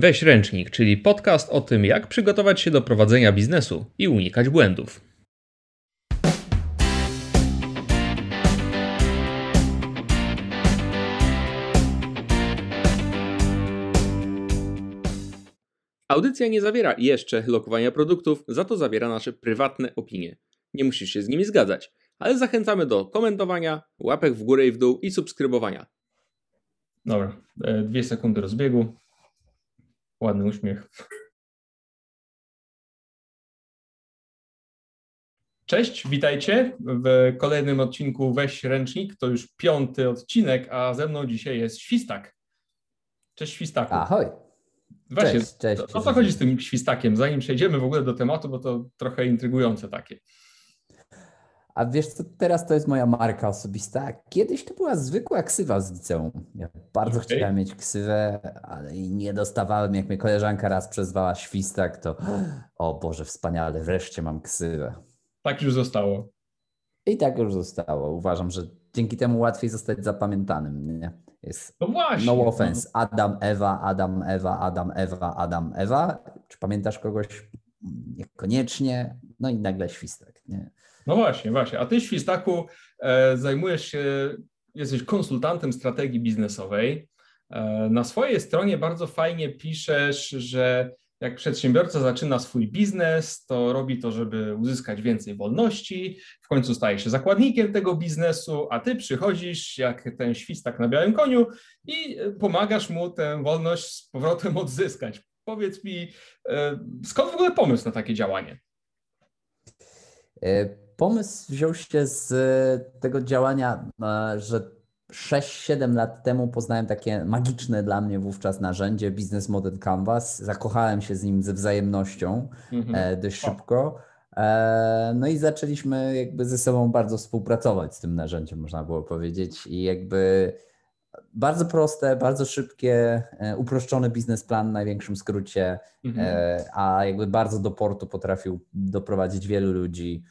Weź Ręcznik, czyli podcast o tym, jak przygotować się do prowadzenia biznesu i unikać błędów. Audycja nie zawiera jeszcze lokowania produktów, za to zawiera nasze prywatne opinie. Nie musisz się z nimi zgadzać, ale zachęcamy do komentowania, łapek w górę i w dół i subskrybowania. Dobra, 2 sekundy rozbiegu. Ładny uśmiech. Cześć, witajcie w kolejnym odcinku Weź Ręcznik. To już 5. odcinek, a ze mną dzisiaj jest Świstak. Cześć Świstaku. Ahoj. Właśnie, cześć. O co chodzi z tym Świstakiem? Zanim przejdziemy w ogóle do tematu, bo to trochę intrygujące takie. A wiesz co, teraz to jest moja marka osobista. Kiedyś to była zwykła ksywa z liceum. Ja bardzo chciałem mieć ksywę, ale i nie dostawałem. Jak mnie koleżanka raz przezwała Świstak, to o Boże, wspaniale, wreszcie mam ksywę. Tak już zostało. I tak już zostało. Uważam, że dzięki temu łatwiej zostać zapamiętanym. Nie? Jest no właśnie. No offense. Adam, Ewa, Adam, Ewa, Adam, Ewa, Adam, Ewa. Czy pamiętasz kogoś? Niekoniecznie. No i nagle Świstak. Nie? No właśnie. A ty, Świstaku, zajmujesz się, jesteś konsultantem strategii biznesowej. Na swojej stronie bardzo fajnie piszesz, że jak przedsiębiorca zaczyna swój biznes, to robi to, żeby uzyskać więcej wolności, w końcu staje się zakładnikiem tego biznesu, a ty przychodzisz jak ten Świstak na białym koniu i pomagasz mu tę wolność z powrotem odzyskać. Powiedz mi, skąd w ogóle pomysł na takie działanie? Pomysł wziął się z tego działania, że 6-7 lat temu poznałem takie magiczne dla mnie wówczas narzędzie Business Model Canvas. Zakochałem się z nim ze wzajemnością dość szybko. No i zaczęliśmy jakby ze sobą bardzo współpracować z tym narzędziem, można było powiedzieć. I jakby bardzo proste, bardzo szybkie, uproszczony biznesplan w największym skrócie, a jakby bardzo do portu potrafił doprowadzić wielu ludzi.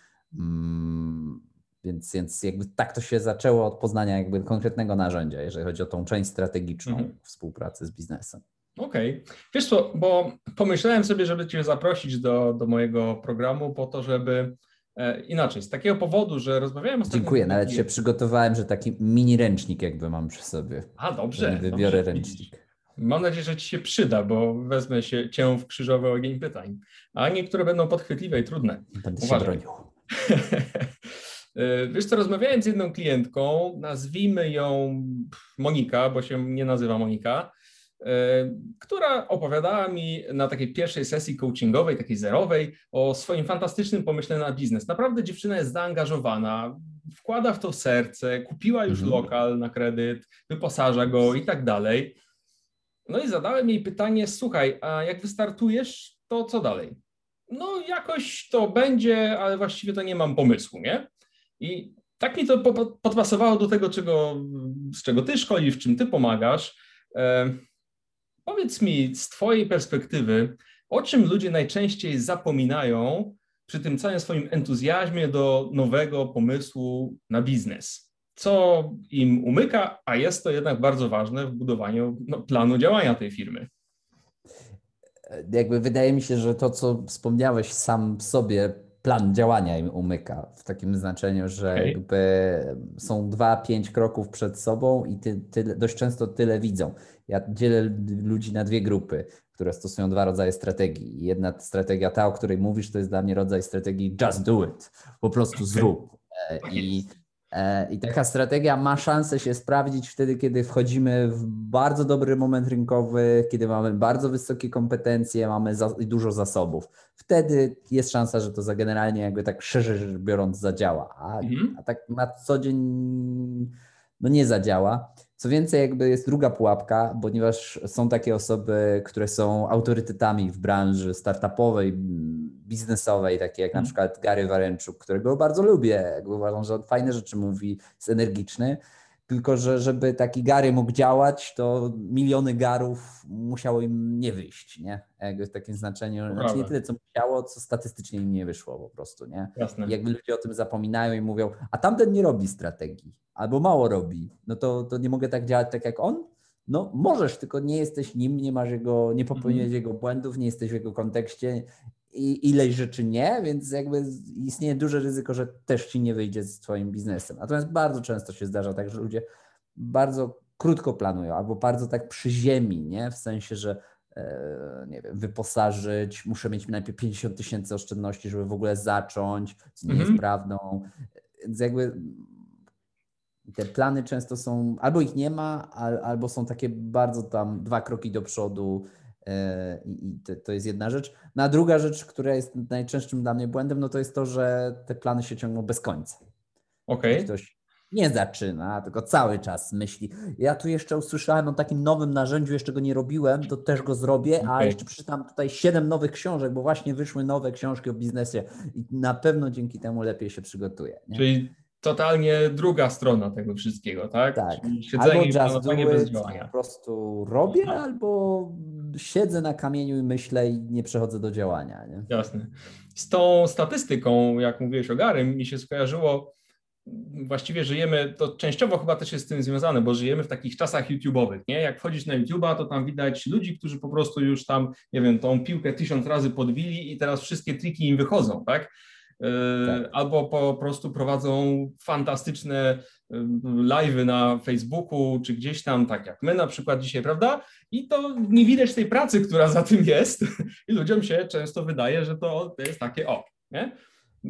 Więc jakby tak to się zaczęło od poznania jakby konkretnego narzędzia, jeżeli chodzi o tą część strategiczną współpracy z biznesem. Okej. Wiesz co, bo pomyślałem sobie, żeby Cię zaprosić do mojego programu po to, żeby inaczej, z takiego powodu, że rozmawiałem ostatnio... Dziękuję, nawet się przygotowałem, że taki mini ręcznik jakby mam przy sobie. A, dobrze. Wybiorę ręcznik. Mam nadzieję, że Ci się przyda, bo wezmę się Cię w krzyżowy ogień pytań, a niektóre będą podchwytliwe i trudne. Będę się bronił. Wiesz co, rozmawiałem z jedną klientką, nazwijmy ją Monika, bo się nie nazywa Monika, która opowiadała mi na takiej pierwszej sesji coachingowej, takiej zerowej, o swoim fantastycznym pomyśle na biznes. Naprawdę dziewczyna jest zaangażowana, wkłada w to serce, kupiła już lokal na kredyt, wyposaża go i tak dalej. No i zadałem jej pytanie, słuchaj, a jak wystartujesz, to co dalej? No jakoś to będzie, ale właściwie to nie mam pomysłu, nie? I tak mi to podpasowało do tego, z czego ty szkolisz, w czym ty pomagasz. Powiedz mi z twojej perspektywy, o czym ludzie najczęściej zapominają przy tym całym swoim entuzjazmie do nowego pomysłu na biznes? Co im umyka, a jest to jednak bardzo ważne w budowaniu planu działania tej firmy. Jakby wydaje mi się, że to, co wspomniałeś sam sobie, plan działania im umyka w takim znaczeniu, że jakby są 2-5 kroków przed sobą i dość często tyle widzą. Ja dzielę ludzi na 2 grupy, które stosują 2 rodzaje strategii. Jedna strategia, ta, o której mówisz, to jest dla mnie rodzaj strategii just do it, po prostu zrób. I taka strategia ma szansę się sprawdzić wtedy, kiedy wchodzimy w bardzo dobry moment rynkowy, kiedy mamy bardzo wysokie kompetencje, mamy dużo zasobów. Wtedy jest szansa, że to za generalnie jakby tak szerzej biorąc zadziała, a tak na co dzień no nie zadziała. Co więcej, jakby jest druga pułapka, ponieważ są takie osoby, które są autorytetami w branży startupowej, biznesowej, takie jak na przykład Gary Vaynerchuk, którego bardzo lubię, jakby uważam, że on fajne rzeczy mówi, jest energiczny, tylko że żeby taki Gary mógł działać, to miliony Garów musiało im nie wyjść, nie? Jakby w takim znaczeniu, znaczy nie tyle co musiało, co statystycznie im nie wyszło po prostu, nie? Jasne. I jakby ludzie o tym zapominają i mówią, a tamten nie robi strategii, albo mało robi, no to nie mogę tak działać tak jak on, No możesz, tylko nie jesteś nim, nie masz jego, nie popełniłeś jego błędów, nie jesteś w jego kontekście i ileś rzeczy nie, więc jakby istnieje duże ryzyko, że też ci nie wyjdzie z twoim biznesem. Natomiast bardzo często się zdarza tak, że ludzie bardzo krótko planują albo bardzo tak przy ziemi, nie? W sensie, że nie wiem, wyposażyć, muszę mieć najpierw 50 000 oszczędności, żeby w ogóle zacząć, co nie jest prawdą. Więc jakby te plany często są, albo ich nie ma, albo są takie bardzo tam dwa kroki do przodu i to jest jedna rzecz. No a druga rzecz, która jest najczęstszym dla mnie błędem, no to jest to, że te plany się ciągną bez końca. Okej. Ktoś nie zaczyna, tylko cały czas myśli. Ja tu jeszcze usłyszałem o takim nowym narzędziu, jeszcze go nie robiłem, to też go zrobię, a jeszcze przeczytam tutaj 7 nowych książek, bo właśnie wyszły nowe książki o biznesie i na pewno dzięki temu lepiej się przygotuję. Nie? Czyli totalnie druga strona tego wszystkiego, tak? Tak. Siedzenie albo just do it, po prostu robię, albo siedzę na kamieniu i myślę i nie przechodzę do działania. Nie? Jasne. Z tą statystyką, jak mówiłeś o Garym, mi się skojarzyło, właściwie żyjemy, to częściowo chyba też jest z tym związane, bo żyjemy w takich czasach YouTube'owych, nie? Jak wchodzisz na YouTube'a, to tam widać ludzi, którzy po prostu już tam, nie wiem, tą piłkę 1000 razy podbili i teraz wszystkie triki im wychodzą, tak? Tak. Albo po prostu prowadzą fantastyczne live'y na Facebooku, czy gdzieś tam, tak jak my na przykład dzisiaj, prawda? I to nie widać tej pracy, która za tym jest i ludziom się często wydaje, że to jest takie o, nie?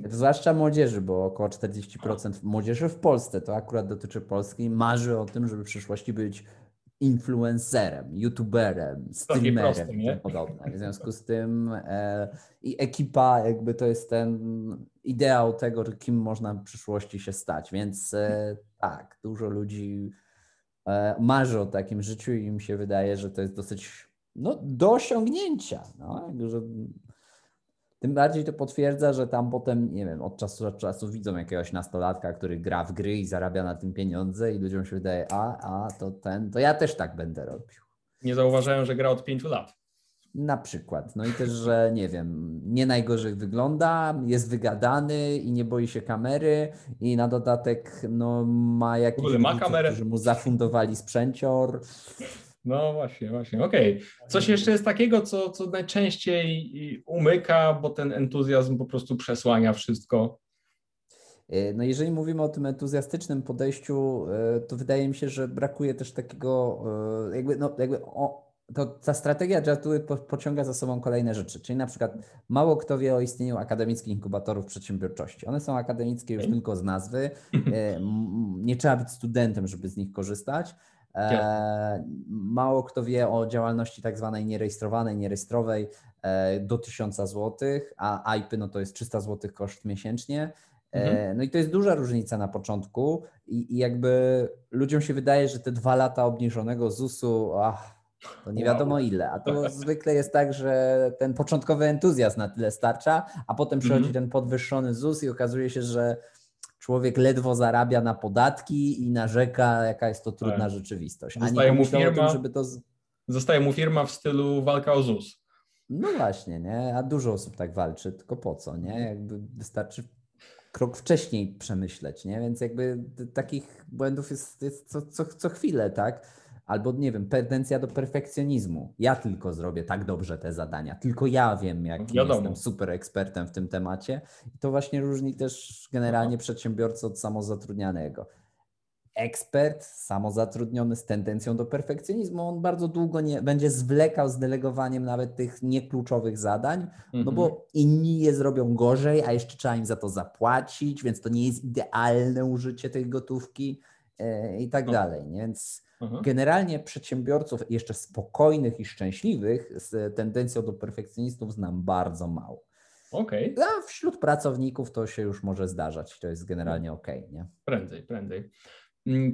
Zwłaszcza młodzieży, bo około 40% młodzieży w Polsce, to akurat dotyczy Polski, marzy o tym, żeby w przyszłości być influencerem, youtuberem, streamerem i podobne. W związku z tym i ekipa jakby to jest ten ideał tego, kim można w przyszłości się stać, więc tak, dużo ludzi marzy o takim życiu i im się wydaje, że to jest dosyć do osiągnięcia, że tym bardziej to potwierdza, że tam potem, nie wiem, od czasu do czasu widzą jakiegoś nastolatka, który gra w gry i zarabia na tym pieniądze i ludziom się wydaje, to ja też tak będę robił. Nie zauważają, że gra od 5 lat. Na przykład. No i też, że nie wiem, nie najgorzej wygląda, jest wygadany i nie boi się kamery i na dodatek ma jakiś kamerę, którzy mu zafundowali sprzęcior. No właśnie. Okej. Coś jeszcze jest takiego, co najczęściej umyka, bo ten entuzjazm po prostu przesłania wszystko. No jeżeli mówimy o tym entuzjastycznym podejściu, to wydaje mi się, że brakuje też takiego, ta strategia Jatury pociąga za sobą kolejne rzeczy, czyli na przykład mało kto wie o istnieniu akademickich inkubatorów przedsiębiorczości. One są akademickie już tylko z nazwy, nie trzeba być studentem, żeby z nich korzystać. Mało kto wie o działalności tak zwanej nierejestrowanej, nierejestrowej do 1000 zł, a IPy to jest 300 zł koszt miesięcznie. No i to jest duża różnica na początku i jakby ludziom się wydaje, że te 2 lata obniżonego ZUS-u to nie wiadomo ile, a to zwykle jest tak, że ten początkowy entuzjazm na tyle starcza, a potem przychodzi ten podwyższony ZUS i okazuje się, że człowiek ledwo zarabia na podatki i narzeka, jaka jest to trudna rzeczywistość. Zostaje mu firma w stylu walka o ZUS. No właśnie, nie? A dużo osób tak walczy, tylko po co, nie? Jakby wystarczy krok wcześniej przemyśleć, nie? Więc jakby takich błędów jest co chwilę, tak? Albo, nie wiem, tendencja do perfekcjonizmu. Ja tylko zrobię tak dobrze te zadania. Tylko ja wiem, jestem super ekspertem w tym temacie. I to właśnie różni też generalnie przedsiębiorcę od samozatrudnianego. Ekspert samozatrudniony z tendencją do perfekcjonizmu, on bardzo długo nie będzie zwlekał z delegowaniem nawet tych niekluczowych zadań, no bo inni je zrobią gorzej, a jeszcze trzeba im za to zapłacić, więc to nie jest idealne użycie tej gotówki i tak dalej. Więc generalnie przedsiębiorców jeszcze spokojnych i szczęśliwych z tendencją do perfekcjonistów znam bardzo mało. A wśród pracowników to się już może zdarzać. To jest generalnie okej, nie? Prędzej.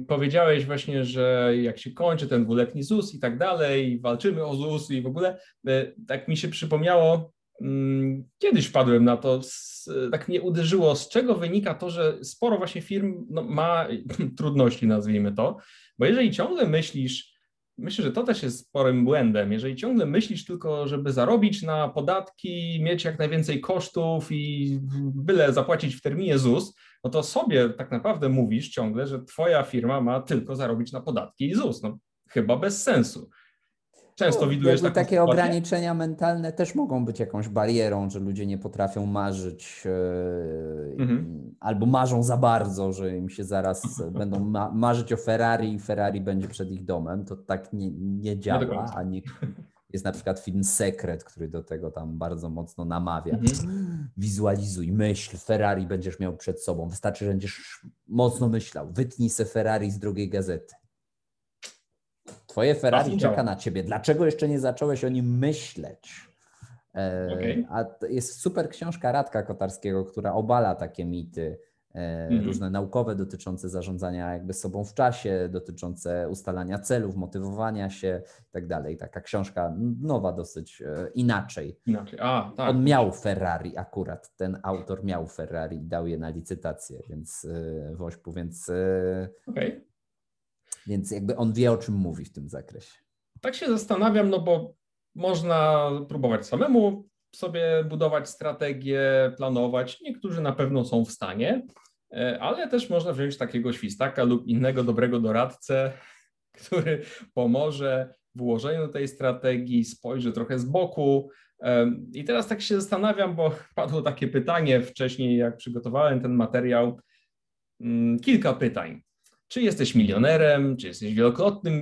Powiedziałeś właśnie, że jak się kończy ten 2-letni ZUS i tak dalej, walczymy o ZUS i w ogóle, tak mi się przypomniało, kiedyś padłem na to, tak mnie uderzyło, z czego wynika to, że sporo właśnie firm ma trudności, nazwijmy to, bo jeżeli ciągle myślisz, myślę, że to też jest sporym błędem, jeżeli ciągle myślisz tylko, żeby zarobić na podatki, mieć jak najwięcej kosztów i byle zapłacić w terminie ZUS, no to sobie tak naprawdę mówisz ciągle, że twoja firma ma tylko zarobić na podatki i ZUS. No chyba bez sensu. Często widujesz takie sytuację. Ograniczenia mentalne też mogą być jakąś barierą, że ludzie nie potrafią marzyć albo marzą za bardzo, że im się zaraz będą marzyć o Ferrari i Ferrari będzie przed ich domem. To tak nie działa, ani jest na przykład film Sekret, który do tego tam bardzo mocno namawia. Wizualizuj, myśl, Ferrari będziesz miał przed sobą. Wystarczy, że będziesz mocno myślał. Wytnij se Ferrari z drugiej gazety. Twoje Ferrari czeka na ciebie. Dlaczego jeszcze nie zacząłeś o nim myśleć? A jest super książka Radka Kotarskiego, która obala takie mity różne naukowe dotyczące zarządzania jakby sobą w czasie, dotyczące ustalania celów, motywowania się i tak dalej. Taka książka nowa dosyć, inaczej. Tak. On miał Ferrari akurat, ten autor miał Ferrari i dał je na licytację, więc w Ośpu, więc... Więc jakby on wie, o czym mówi w tym zakresie. Tak się zastanawiam, no bo można próbować samemu sobie budować strategię, planować. Niektórzy na pewno są w stanie, ale też można wziąć takiego świstaka lub innego dobrego doradcę, który pomoże w ułożeniu tej strategii, spojrzy trochę z boku. I teraz tak się zastanawiam, bo padło takie pytanie wcześniej, jak przygotowałem ten materiał, kilka pytań. Czy jesteś milionerem, czy jesteś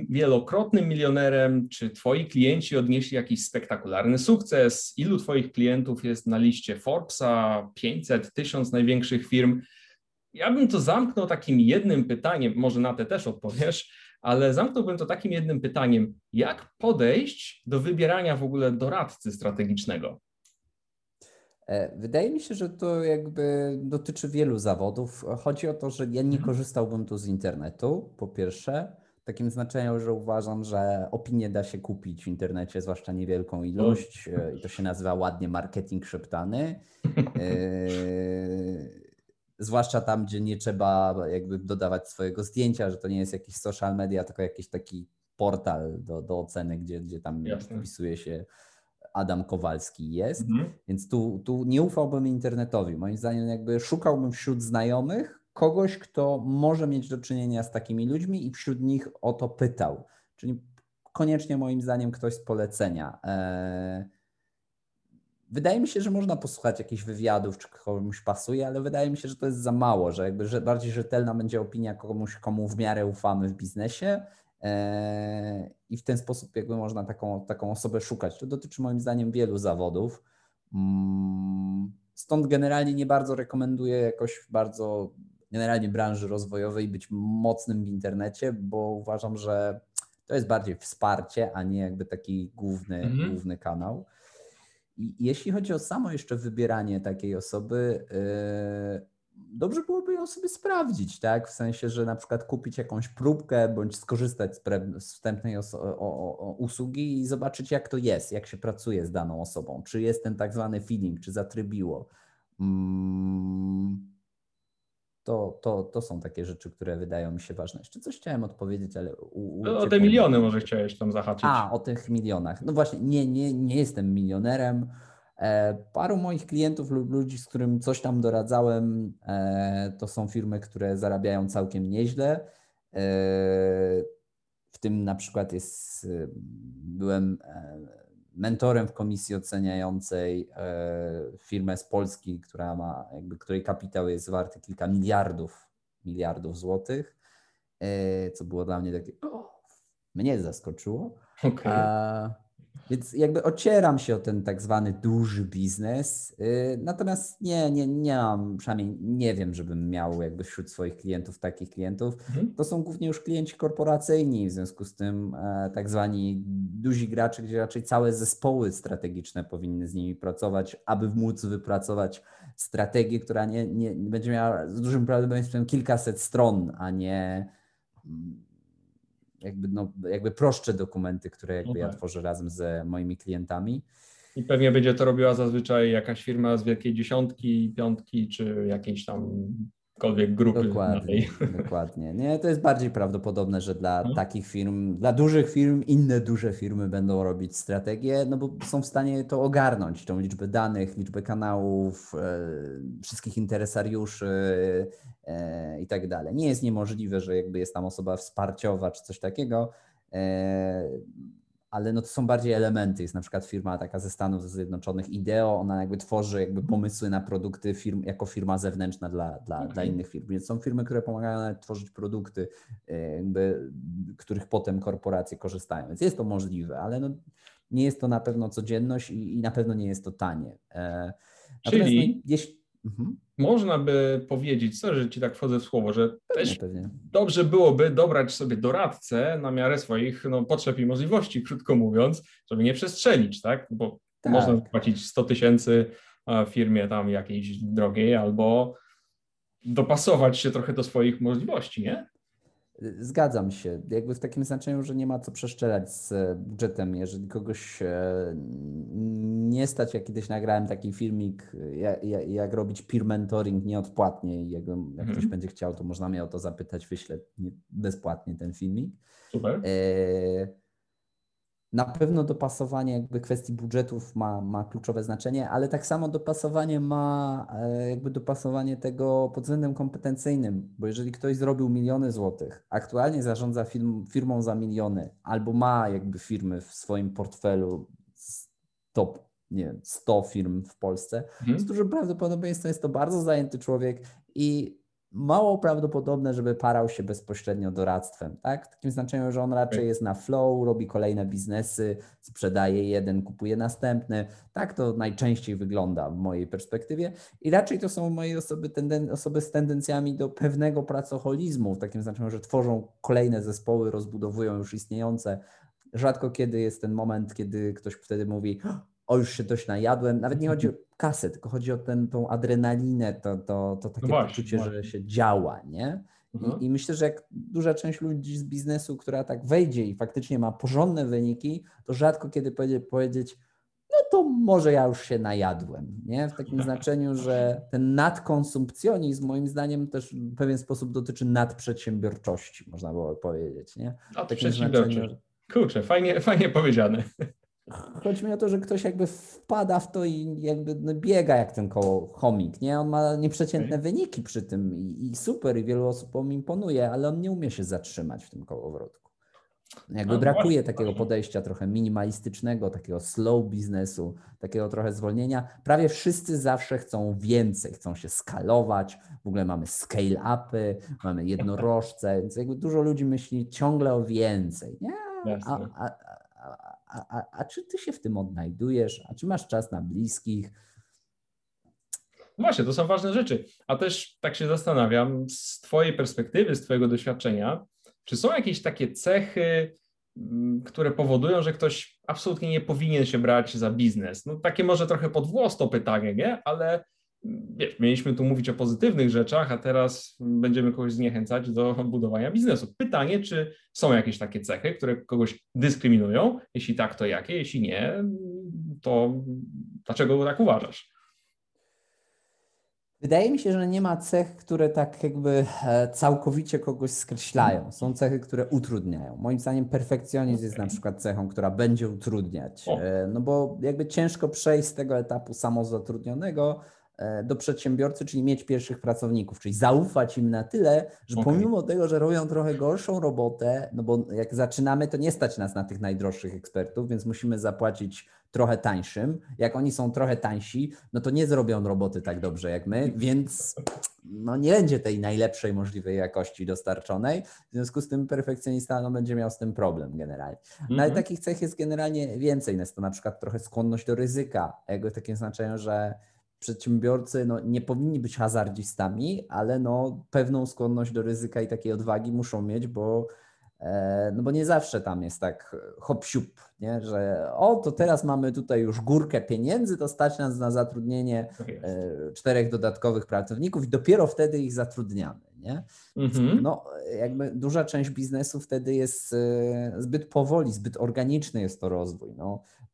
wielokrotnym milionerem, czy twoi klienci odnieśli jakiś spektakularny sukces, ilu twoich klientów jest na liście Forbesa, 500, 1000 największych firm. Ja bym to zamknął takim jednym pytaniem, może na te też odpowiesz, ale zamknąłbym to takim jednym pytaniem, jak podejść do wybierania w ogóle doradcy strategicznego? Wydaje mi się, że to jakby dotyczy wielu zawodów. Chodzi o to, że ja nie korzystałbym tu z internetu, po pierwsze, w takim znaczeniu, że uważam, że opinię da się kupić w internecie, zwłaszcza niewielką ilość i to się nazywa ładnie marketing szeptany, zwłaszcza tam, gdzie nie trzeba jakby dodawać swojego zdjęcia, że to nie jest jakiś social media, tylko jakiś taki portal do oceny, gdzie tam wpisuje się Adam Kowalski jest, więc tu nie ufałbym internetowi. Moim zdaniem jakby szukałbym wśród znajomych kogoś, kto może mieć do czynienia z takimi ludźmi i wśród nich o to pytał. Czyli koniecznie moim zdaniem ktoś z polecenia. Wydaje mi się, że można posłuchać jakichś wywiadów, czy komuś pasuje, ale wydaje mi się, że to jest za mało, że jakby że bardziej rzetelna będzie opinia komuś, komu w miarę ufamy w biznesie, i w ten sposób jakby można taką osobę szukać. To dotyczy moim zdaniem wielu zawodów. Stąd generalnie nie bardzo rekomenduję jakoś bardzo generalnie branży rozwojowej być mocnym w internecie, bo uważam, że to jest bardziej wsparcie, a nie jakby taki główny kanał. I jeśli chodzi o samo jeszcze wybieranie takiej osoby, dobrze byłoby ją sobie sprawdzić, tak? W sensie, że na przykład kupić jakąś próbkę bądź skorzystać z wstępnej usługi i zobaczyć, jak to jest, jak się pracuje z daną osobą, czy jest ten tak zwany feeling, czy zatrybiło. To są takie rzeczy, które wydają mi się ważne. Jeszcze coś chciałem odpowiedzieć, ale... o te miliony może chciałeś tam zahaczyć. O tych milionach. No właśnie, nie jestem milionerem. Paru moich klientów lub ludzi, z którym coś tam doradzałem, to są firmy, które zarabiają całkiem nieźle. W tym na przykład byłem mentorem w komisji oceniającej firmę z Polski, która ma, jakby, której kapitał jest warty kilka miliardów złotych, co było dla mnie takie, mnie zaskoczyło. Więc jakby ocieram się o ten tak zwany duży biznes, natomiast nie mam, przynajmniej nie wiem, żebym miał jakby wśród swoich klientów takich klientów. To są głównie już klienci korporacyjni, w związku z tym tak zwani duzi gracze, gdzie raczej całe zespoły strategiczne powinny z nimi pracować, aby móc wypracować strategię, która nie będzie miała z dużym prawdopodobieństwem kilkaset stron, a nie... jakby prostsze dokumenty, które jakby ja tworzę razem z moimi klientami. I pewnie będzie to robiła zazwyczaj jakaś firma z wielkiej dziesiątki, piątki, czy jakiejś tamkolwiek grupy. Dokładnie. Nie, to jest bardziej prawdopodobne, że dla takich firm, dla dużych firm inne duże firmy będą robić strategię, no bo są w stanie to ogarnąć, tą liczbę danych, liczbę kanałów, wszystkich interesariuszy, i tak dalej. Nie jest niemożliwe, że jakby jest tam osoba wsparciowa czy coś takiego, ale no to są bardziej elementy. Jest na przykład firma taka ze Stanów Zjednoczonych, IDEO, ona jakby tworzy pomysły na produkty firm, jako firma zewnętrzna dla innych firm. Więc są firmy, które pomagają nawet tworzyć produkty, których potem korporacje korzystają. Więc jest to możliwe, ale no, nie jest to na pewno codzienność i na pewno nie jest to tanie. Czyli można by powiedzieć, że ci tak wchodzę w słowo, że też dobrze byłoby dobrać sobie doradcę na miarę swoich potrzeb i możliwości, krótko mówiąc, żeby nie przestrzelić, tak? Bo można zapłacić 100 tysięcy firmie tam jakiejś drogiej albo dopasować się trochę do swoich możliwości, nie? Zgadzam się, w takim znaczeniu, że nie ma co przeszczelać z budżetem. Jeżeli kogoś nie stać, jak kiedyś nagrałem taki filmik, jak robić peer mentoring nieodpłatnie i jak ktoś będzie chciał, to można mnie o to zapytać, wyślę bezpłatnie ten filmik. Super. Na pewno dopasowanie kwestii budżetów ma kluczowe znaczenie, ale tak samo dopasowanie ma dopasowanie tego pod względem kompetencyjnym, bo jeżeli ktoś zrobił miliony złotych, aktualnie zarządza firmą za miliony albo ma firmy w swoim portfelu top, 100 firm w Polsce, z dużym prawdopodobieństwem jest to bardzo zajęty człowiek i mało prawdopodobne, żeby parał się bezpośrednio doradztwem, tak? W takim znaczeniu, że on raczej jest na flow, robi kolejne biznesy, sprzedaje jeden, kupuje następny. Tak to najczęściej wygląda w mojej perspektywie i raczej to są moje osoby z tendencjami do pewnego pracoholizmu, w takim znaczeniu, że tworzą kolejne zespoły, rozbudowują już istniejące. Rzadko kiedy jest ten moment, kiedy ktoś wtedy mówi: o, już się dość najadłem. Nawet nie chodzi o kasę, tylko chodzi o tą adrenalinę, to takie poczucie, że się działa, nie? I myślę, że jak duża część ludzi z biznesu, która tak wejdzie i faktycznie ma porządne wyniki, to rzadko kiedy powiedzieć: no to może ja już się najadłem, nie? W takim znaczeniu, że ten nadkonsumpcjonizm moim zdaniem też w pewien sposób dotyczy nadprzedsiębiorczości, można było powiedzieć, nie? Nadprzedsiębiorczość. Kurczę, fajnie powiedziane. Chodzi mi o to, że ktoś wpada w to i biega jak ten chomik, nie? On ma nieprzeciętne wyniki przy tym i super, i wielu osobom imponuje, ale on nie umie się zatrzymać w tym kołowrotku. Brakuje takiego podejścia trochę minimalistycznego, takiego slow biznesu, takiego trochę zwolnienia. Prawie wszyscy zawsze chcą więcej, chcą się skalować. W ogóle mamy scale-upy, mamy jednorożce, więc dużo ludzi myśli ciągle o więcej, nie? A czy ty się w tym odnajdujesz? A czy masz czas na bliskich? Właśnie, to są ważne rzeczy. A też tak się zastanawiam, z twojej perspektywy, z twojego doświadczenia, czy są jakieś takie cechy, które powodują, że ktoś absolutnie nie powinien się brać za biznes? No takie może trochę pod włos to pytanie, nie? Ale mieliśmy tu mówić o pozytywnych rzeczach, a teraz będziemy kogoś zniechęcać do budowania biznesu. Pytanie, czy są jakieś takie cechy, które kogoś dyskryminują? Jeśli tak, to jakie? Jeśli nie, to dlaczego tak uważasz? Wydaje mi się, że nie ma cech, które tak całkowicie kogoś skreślają. Są cechy, które utrudniają. Moim zdaniem perfekcjonizm jest na przykład cechą, która będzie utrudniać. No bo ciężko przejść z tego etapu samozatrudnionego do przedsiębiorcy, czyli mieć pierwszych pracowników, czyli zaufać im na tyle, że pomimo tego, że robią trochę gorszą robotę, no bo jak zaczynamy, to nie stać nas na tych najdroższych ekspertów, więc musimy zapłacić trochę tańszym. Jak oni są trochę tańsi, no to nie zrobią roboty tak dobrze jak my, więc no nie będzie tej najlepszej możliwej jakości dostarczonej. W związku z tym perfekcjonista będzie miał z tym problem generalnie. No ale takich cech jest generalnie więcej. Jest to na przykład trochę skłonność do ryzyka, w takim znaczeniu, że przedsiębiorcy nie powinni być hazardzistami, ale pewną skłonność do ryzyka i takiej odwagi muszą mieć, bo nie zawsze tam jest tak hop-siup, nie? Że to teraz mamy tutaj już górkę pieniędzy, to stać nas na zatrudnienie 4 dodatkowych pracowników i dopiero wtedy ich zatrudniamy, nie? No, duża część biznesu wtedy jest zbyt powoli, zbyt organiczny jest to rozwój.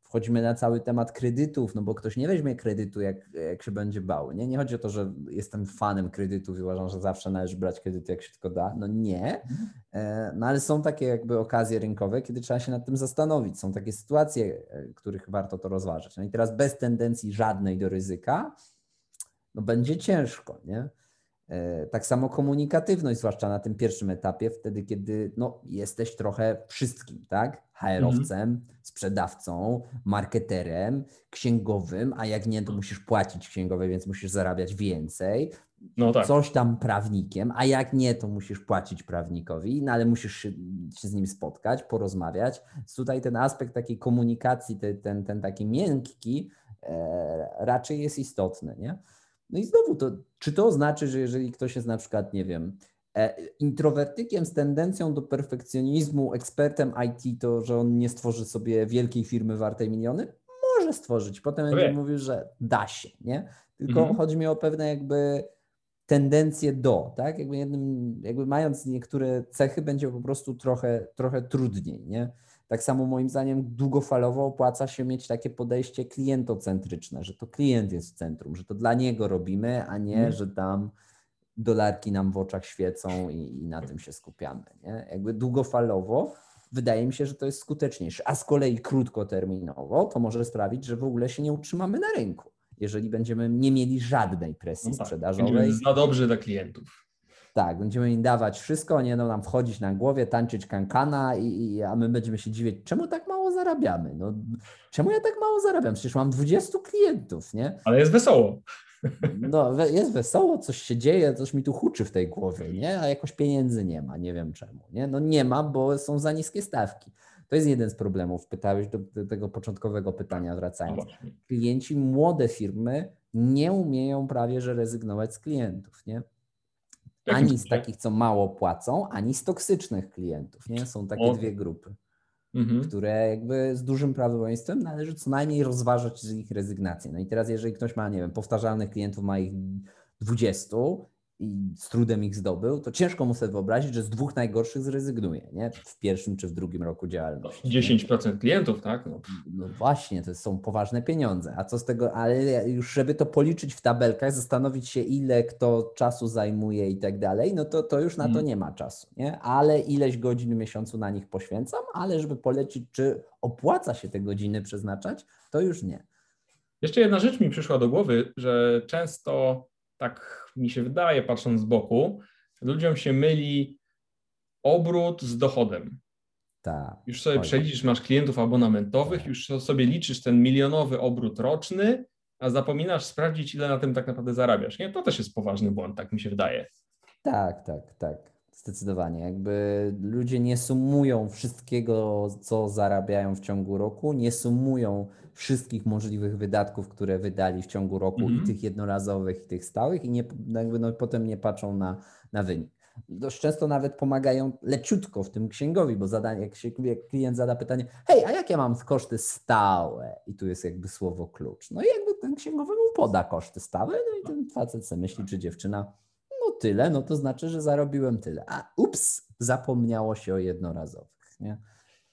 Wchodzimy na cały temat kredytów, bo ktoś nie weźmie kredytu, jak się będzie bał. Nie chodzi o to, że jestem fanem kredytów i uważam, że zawsze należy brać kredyty, jak się tylko da. No nie, ale są takie okazje rynkowe, kiedy trzeba się nad tym zastanowić. Są takie sytuacje, których warto to rozważyć. No i teraz bez tendencji żadnej do ryzyka, będzie ciężko, nie? Tak samo komunikatywność, zwłaszcza na tym pierwszym etapie, wtedy kiedy no, jesteś trochę wszystkim, tak? HR-owcem, sprzedawcą, marketerem, księgowym, a jak nie, to musisz płacić księgowej, więc musisz zarabiać więcej. No tak. Coś tam prawnikiem, a jak nie, to musisz płacić prawnikowi, no ale musisz się z nim spotkać, porozmawiać. Tutaj ten aspekt takiej komunikacji, ten taki miękki raczej jest istotny, nie? No i znowu, to, czy to znaczy, że jeżeli ktoś jest na przykład, nie wiem, introwertykiem z tendencją do perfekcjonizmu, ekspertem IT, to że on nie stworzy sobie wielkiej firmy wartej miliony? Może stworzyć. Potem będzie mówił, że da się, nie? Tylko chodzi mi o pewne jakby tendencje do, tak? Jakby, jakby mając niektóre cechy, będzie po prostu trochę trudniej, nie? Tak samo moim zdaniem długofalowo opłaca się mieć takie podejście klientocentryczne, że to klient jest w centrum, że to dla niego robimy, a nie, że tam dolarki nam w oczach świecą i na tym się skupiamy, nie? Jakby długofalowo wydaje mi się, że to jest skuteczniejsze, a z kolei krótkoterminowo to może sprawić, że w ogóle się nie utrzymamy na rynku, jeżeli będziemy nie mieli żadnej presji sprzedażowej. Będziemy za dobrzy dla klientów. Tak, będziemy im dawać wszystko, nie, no nam wchodzić na głowie, tańczyć kankana, a my będziemy się dziwić, czemu tak mało zarabiamy? No, czemu ja tak mało zarabiam? Przecież mam 20 klientów, nie? Ale jest wesoło. No, jest wesoło, coś się dzieje, coś mi tu huczy w tej głowie, nie? A jakoś pieniędzy nie ma, nie wiem czemu, nie? No nie ma, bo są za niskie stawki. To jest jeden z problemów, pytałeś do tego początkowego pytania, wracając. Klienci, młode firmy nie umieją prawie, że rezygnować z klientów, nie? Ani z takich, co mało płacą, ani z toksycznych klientów, nie? Są takie dwie grupy, które jakby z dużym prawdopodobieństwem należy co najmniej rozważać z ich rezygnację. No i teraz, jeżeli ktoś ma, nie wiem, powtarzalnych klientów, ma ich 20 i z trudem ich zdobył, to ciężko mu sobie wyobrazić, że z dwóch najgorszych zrezygnuje, nie? W pierwszym czy w drugim roku działalności. 10% klientów, tak? No właśnie, to są poważne pieniądze. A co z tego, ale już żeby to policzyć w tabelkach, zastanowić się, ile kto czasu zajmuje i tak dalej, no to już na to nie ma czasu, nie? Ale ileś godzin w miesiącu na nich poświęcam, ale żeby polecić, czy opłaca się te godziny przeznaczać, to już nie. Jeszcze jedna rzecz mi przyszła do głowy, że często tak mi się wydaje, patrząc z boku, ludziom się myli obrót z dochodem. Tak. Już sobie przeliczysz, masz klientów abonamentowych, już sobie liczysz ten milionowy obrót roczny, a zapominasz sprawdzić, ile na tym tak naprawdę zarabiasz. Nie? To też jest poważny błąd, tak mi się wydaje. Tak. Zdecydowanie. Jakby ludzie nie sumują wszystkiego, co zarabiają w ciągu roku, nie sumują wszystkich możliwych wydatków, które wydali w ciągu roku, i tych jednorazowych, i tych stałych, i nie, jakby no, potem nie patrzą na wynik. Dość często nawet pomagają leciutko w tym księgowi, bo zadanie, jak klient zada pytanie, hej, a jakie mam koszty stałe? I tu jest jakby słowo klucz. No i jakby ten księgowy mu poda koszty stałe, no i ten facet se myśli, czy dziewczyna, tyle, no to znaczy, że zarobiłem tyle. A ups, zapomniało się o jednorazowych, nie?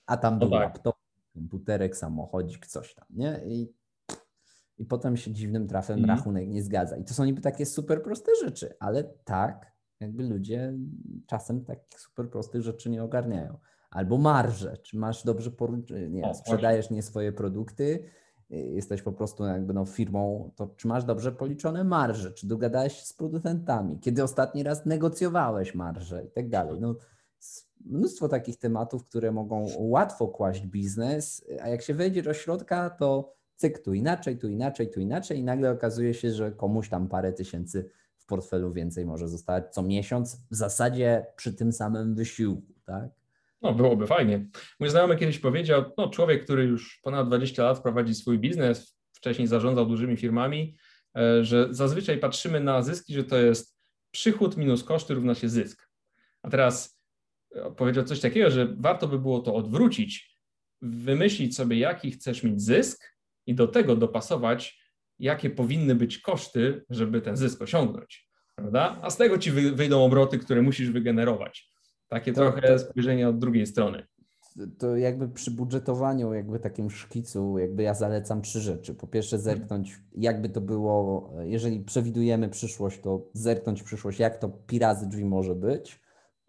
A tam był laptop, komputerek, samochodzik, coś tam, nie? I potem się dziwnym trafem rachunek nie zgadza. I to są niby takie super proste rzeczy, ale tak, jakby ludzie czasem takich super prostych rzeczy nie ogarniają. Albo marże, czy masz dobrze sprzedajesz nie swoje produkty, jesteś po prostu jakby firmą, to czy masz dobrze policzone marże, czy dogadałeś się z producentami, kiedy ostatni raz negocjowałeś marże i tak dalej. No, mnóstwo takich tematów, które mogą łatwo kłaść biznes, a jak się wejdzie do środka, to cyk, tu inaczej i nagle okazuje się, że komuś tam parę tysięcy w portfelu więcej może zostać co miesiąc, w zasadzie przy tym samym wysiłku, tak? No, byłoby fajnie. Mój znajomy kiedyś powiedział, no człowiek, który już ponad 20 lat prowadzi swój biznes, wcześniej zarządzał dużymi firmami, że zazwyczaj patrzymy na zyski, że to jest przychód minus koszty równa się zysk. A teraz powiedział coś takiego, że warto by było to odwrócić, wymyślić sobie, jaki chcesz mieć zysk i do tego dopasować, jakie powinny być koszty, żeby ten zysk osiągnąć, prawda? A z tego ci wyjdą obroty, które musisz wygenerować. Takie trochę spojrzenie od drugiej strony. To jakby przy budżetowaniu, jakby takim szkicu, jakby ja zalecam trzy rzeczy. Po pierwsze zerknąć, jakby to było, jeżeli przewidujemy przyszłość, to zerknąć w przyszłość, jak to pi razy drzwi może być.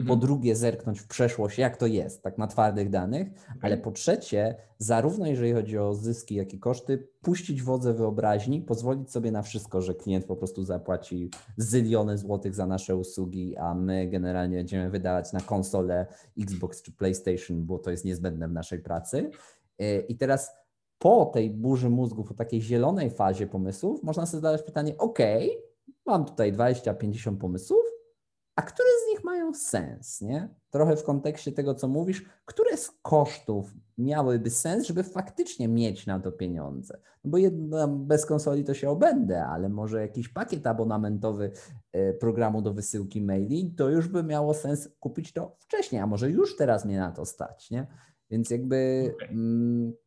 Po drugie, zerknąć w przeszłość, jak to jest, tak na twardych danych, ale po trzecie, zarówno jeżeli chodzi o zyski, jak i koszty, puścić wodze wyobraźni, pozwolić sobie na wszystko, że klient po prostu zapłaci zyliony złotych za nasze usługi, a my generalnie będziemy wydawać na konsolę Xbox czy PlayStation, bo to jest niezbędne w naszej pracy. I teraz po tej burzy mózgów, po takiej zielonej fazie pomysłów, można sobie zadać pytanie, okej, mam tutaj 20-50 pomysłów, a które z nich mają sens, nie? Trochę w kontekście tego, co mówisz, które z kosztów miałyby sens, żeby faktycznie mieć na to pieniądze? No bo bez konsoli to się obędę, ale może jakiś pakiet abonamentowy programu do wysyłki maili, to już by miało sens kupić to wcześniej, a może już teraz mnie na to stać, nie? Więc jakby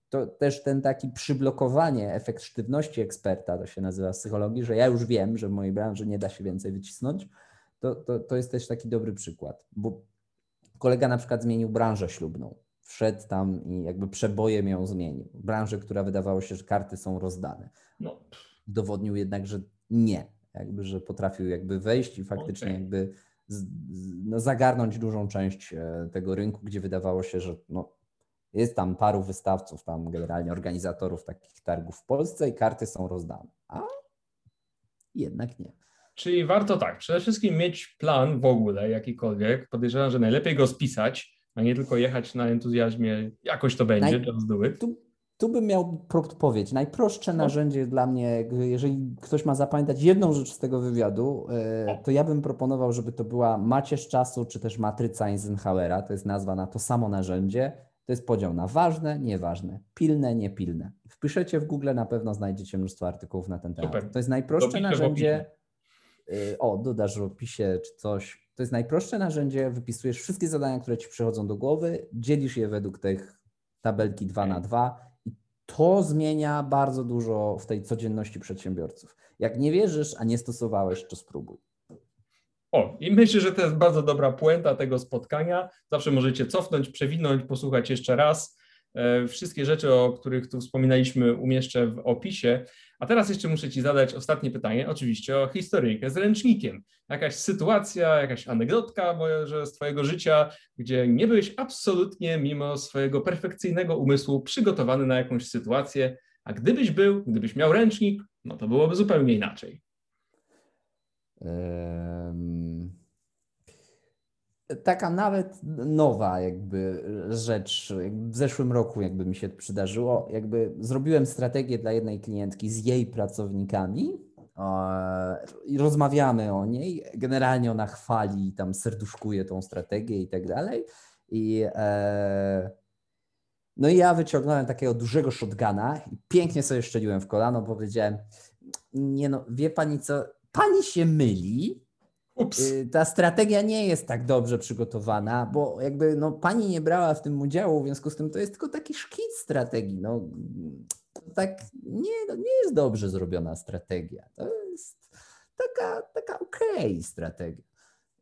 to też ten taki przyblokowanie, efekt sztywności eksperta, to się nazywa w psychologii, że ja już wiem, że w mojej branży nie da się więcej wycisnąć. To jest też taki dobry przykład, bo kolega na przykład zmienił branżę ślubną, wszedł tam i jakby przebojem ją zmienił. Branżę, która wydawało się, że karty są rozdane. No. Udowodnił jednak, że nie, jakby, że potrafił jakby wejść i faktycznie jakby zagarnąć dużą część tego rynku, gdzie wydawało się, że no, jest tam paru wystawców, tam generalnie organizatorów takich targów w Polsce i karty są rozdane, a jednak nie. Czyli warto tak, przede wszystkim mieć plan w ogóle jakikolwiek. Podejrzewam, że najlepiej go spisać, a nie tylko jechać na entuzjazmie, jakoś to będzie, tu bym miał podpowiedź. Najprostsze narzędzie dla mnie, jeżeli ktoś ma zapamiętać jedną rzecz z tego wywiadu, to ja bym proponował, żeby to była macierz czasu, czy też matryca Eisenhowera, to jest nazwa na to samo narzędzie. To jest podział na ważne, nieważne, pilne, niepilne. Wpiszecie w Google, na pewno znajdziecie mnóstwo artykułów na ten temat. To jest najprostsze narzędzie. Dodasz w opisie czy coś. To jest najprostsze narzędzie, wypisujesz wszystkie zadania, które ci przychodzą do głowy, dzielisz je według tych tabelki 2x2 i to zmienia bardzo dużo w tej codzienności przedsiębiorców. Jak nie wierzysz, a nie stosowałeś, to spróbuj. I myślę, że to jest bardzo dobra puenta tego spotkania. Zawsze możecie cofnąć, przewinąć, posłuchać jeszcze raz. Wszystkie rzeczy, o których tu wspominaliśmy, umieszczę w opisie. A teraz jeszcze muszę Ci zadać ostatnie pytanie, oczywiście o historyjkę z ręcznikiem. Jakaś sytuacja, jakaś anegdotka może z Twojego życia, gdzie nie byłeś absolutnie mimo swojego perfekcyjnego umysłu przygotowany na jakąś sytuację, a gdybyś był, gdybyś miał ręcznik, no to byłoby zupełnie inaczej. Taka nawet nowa jakby rzecz, w zeszłym roku jakby mi się przydarzyło, jakby zrobiłem strategię dla jednej klientki z jej pracownikami i rozmawiamy o niej, generalnie ona chwali, tam serduszkuje tą strategię i tak dalej i no i ja wyciągnąłem takiego dużego shotguna i pięknie sobie szczeliłem w kolano, powiedziałem, nie no, wie pani co, pani się myli. Ups. Ta strategia nie jest tak dobrze przygotowana, bo jakby no, pani nie brała w tym udziału, w związku z tym to jest tylko taki szkic strategii. No, tak nie jest dobrze zrobiona strategia. To jest taka okej strategia.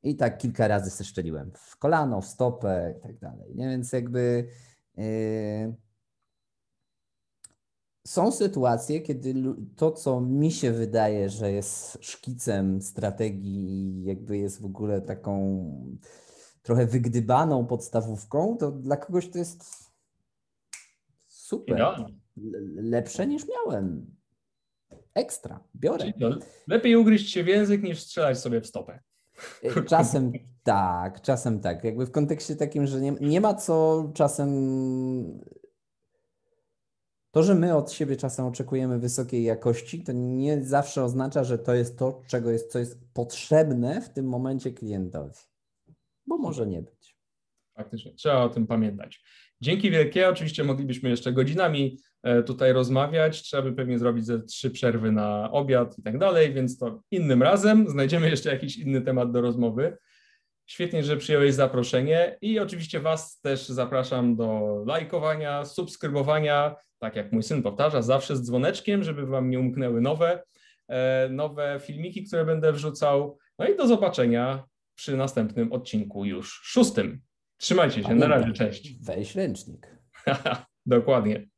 I tak kilka razy se szczeliłem w kolano, w stopę i tak dalej. Nie? Więc jakby są sytuacje, kiedy to, co mi się wydaje, że jest szkicem strategii, jakby jest w ogóle taką trochę wygdybaną podstawówką, to dla kogoś to jest super, lepsze niż miałem. Ekstra, biorę. Lepiej ugryźć się w język niż strzelać sobie w stopę. Czasem tak. Jakby w kontekście takim, że nie ma co czasem... To, że my od siebie czasem oczekujemy wysokiej jakości, to nie zawsze oznacza, że to jest to, co jest potrzebne w tym momencie klientowi, bo może nie być. Faktycznie, trzeba o tym pamiętać. Dzięki wielkie, oczywiście moglibyśmy jeszcze godzinami tutaj rozmawiać, trzeba by pewnie zrobić ze 3 przerwy na obiad i tak dalej, więc to innym razem znajdziemy jeszcze jakiś inny temat do rozmowy. Świetnie, że przyjąłeś zaproszenie i oczywiście Was też zapraszam do lajkowania, subskrybowania, tak jak mój syn powtarza, zawsze z dzwoneczkiem, żeby Wam nie umknęły nowe filmiki, które będę wrzucał. No i do zobaczenia przy następnym odcinku już 6. Trzymajcie się, na razie, cześć. Weź ręcznik. Dokładnie.